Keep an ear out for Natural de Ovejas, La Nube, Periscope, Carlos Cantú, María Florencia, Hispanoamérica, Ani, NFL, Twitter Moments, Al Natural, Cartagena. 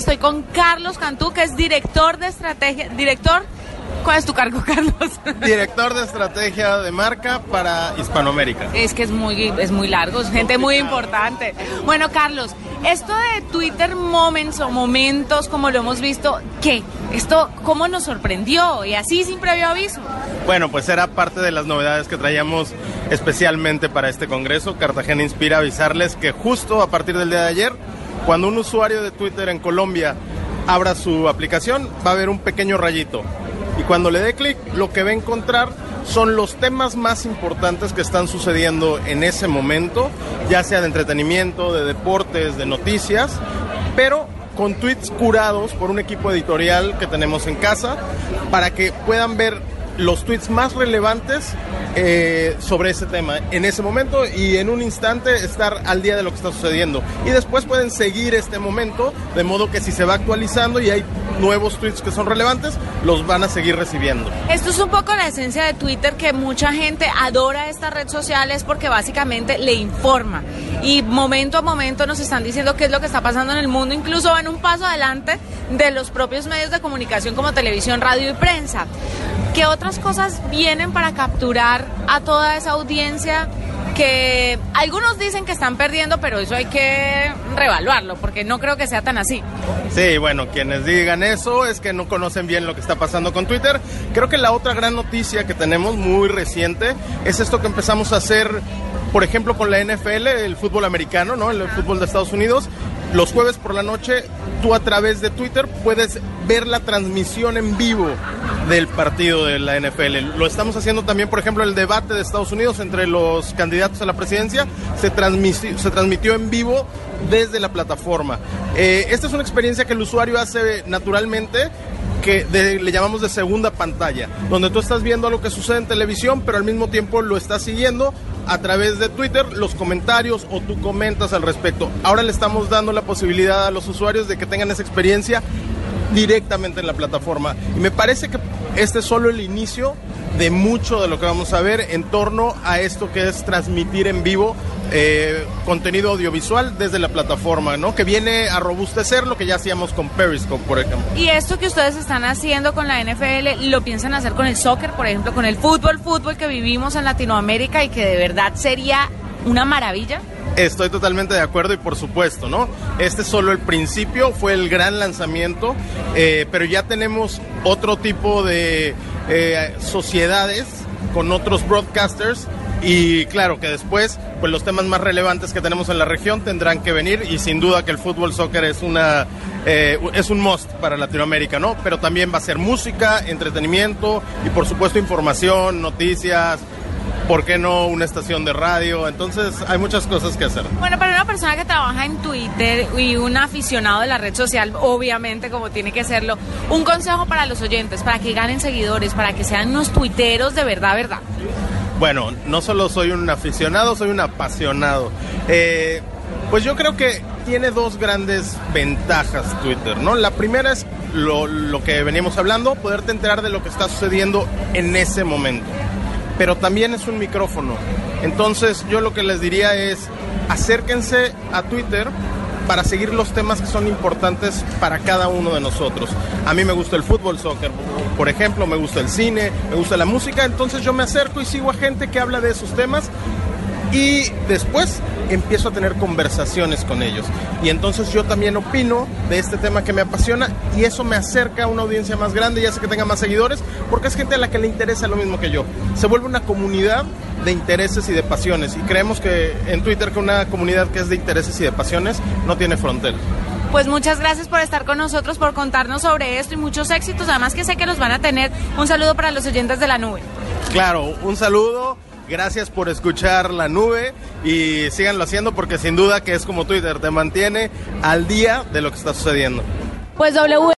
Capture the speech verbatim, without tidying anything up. Estoy con Carlos Cantú, que es director de estrategia, director, ¿cuál es tu cargo, Carlos? Director de estrategia de marca para Hispanoamérica. Es que es muy, es muy largo, es gente muy importante. Bueno, Carlos, esto de Twitter Moments o momentos, como lo hemos visto, ¿qué? Esto, ¿cómo nos sorprendió? Y así sin previo aviso. Bueno, pues era parte de las novedades que traíamos especialmente para este congreso. Cartagena Inspira, avisarles que justo a partir del día de ayer, cuando un usuario de Twitter en Colombia abra su aplicación, va a haber un pequeño rayito. Y cuando le dé clic, lo que va a encontrar son los temas más importantes que están sucediendo en ese momento, ya sea de entretenimiento, de deportes, de noticias, pero con tweets curados por un equipo editorial que tenemos en casa, para que puedan ver los tweets más relevantes eh, sobre ese tema en ese momento, y en un instante estar al día de lo que está sucediendo. Y después pueden seguir este momento, de modo que si se va actualizando y hay nuevos tweets que son relevantes, los van a seguir recibiendo. Esto es un poco la esencia de Twitter, que mucha gente adora esta red social, es porque básicamente le informa. Y momento a momento nos están diciendo qué es lo que está pasando en el mundo, incluso van un paso adelante de los propios medios de comunicación como televisión, radio y prensa. ¿Qué otras cosas vienen para capturar a toda esa audiencia que algunos dicen que están perdiendo, pero eso hay que reevaluarlo, porque no creo que sea tan así? Sí, bueno, quienes digan eso es que no conocen bien lo que está pasando con Twitter. Creo que la otra gran noticia que tenemos, muy reciente, es esto que empezamos a hacer, por ejemplo, con la N F L, el fútbol americano, ¿no? El fútbol de Estados Unidos. Los jueves por la noche, tú a través de Twitter puedes ver la transmisión en vivo del partido de la N F L. Lo estamos haciendo también, por ejemplo, el debate de Estados Unidos entre los candidatos a la presidencia se transmitió, se transmitió en vivo desde la plataforma. Eh, esta es una experiencia que el usuario hace naturalmente, que de, le llamamos de segunda pantalla, donde tú estás viendo algo que sucede en televisión, pero al mismo tiempo lo estás siguiendo a través de Twitter, los comentarios, o tú comentas al respecto. Ahora le estamos dando la posibilidad a los usuarios de que tengan esa experiencia directamente en la plataforma. Y me parece que este es solo el inicio de mucho de lo que vamos a ver en torno a esto que es transmitir en vivo eh, contenido audiovisual desde la plataforma, ¿no? Que viene a robustecer lo que ya hacíamos con Periscope, por ejemplo. Y esto que ustedes están haciendo con la N F L, ¿lo piensan hacer con el soccer, por ejemplo, con el fútbol, fútbol que vivimos en Latinoamérica y que de verdad sería una maravilla? Estoy totalmente de acuerdo, y por supuesto, ¿no? Este es solo el principio, fue el gran lanzamiento, eh, pero ya tenemos otro tipo de eh, sociedades con otros broadcasters, y claro que después, pues los temas más relevantes que tenemos en la región tendrán que venir, y sin duda que el fútbol, soccer es una eh, es un must para Latinoamérica, ¿no? Pero también va a ser música, entretenimiento y por supuesto información, noticias. ¿Por qué no una estación de radio? Entonces hay muchas cosas que hacer. Bueno, para una persona que trabaja en Twitter y un aficionado de la red social, obviamente, como tiene que serlo, un consejo para los oyentes, para que ganen seguidores, para que sean unos tuiteros de verdad, verdad. Bueno, no solo soy un aficionado, soy un apasionado. Eh, pues yo creo que tiene dos grandes ventajas Twitter, ¿no? La primera es lo, lo que veníamos hablando, poderte enterar de lo que está sucediendo en ese momento. Pero también es un micrófono. Entonces yo lo que les diría es, acérquense a Twitter para seguir los temas que son importantes para cada uno de nosotros. A mí me gusta el fútbol, soccer, por ejemplo, me gusta el cine, me gusta la música, entonces yo me acerco y sigo a gente que habla de esos temas, y después empiezo a tener conversaciones con ellos. Y entonces yo también opino de este tema que me apasiona, y eso me acerca a una audiencia más grande y hace que tenga más seguidores, porque es gente a la que le interesa lo mismo que yo. Se vuelve una comunidad de intereses y de pasiones, y creemos que en Twitter que una comunidad que es de intereses y de pasiones no tiene fronteras. Pues muchas gracias por estar con nosotros, por contarnos sobre esto, y muchos éxitos, además que sé que los van a tener. Un saludo para los oyentes de La Nube. Claro, un saludo. Gracias por escuchar La Nube y síganlo haciendo, porque sin duda que es como Twitter, te mantiene al día de lo que está sucediendo. Pues W.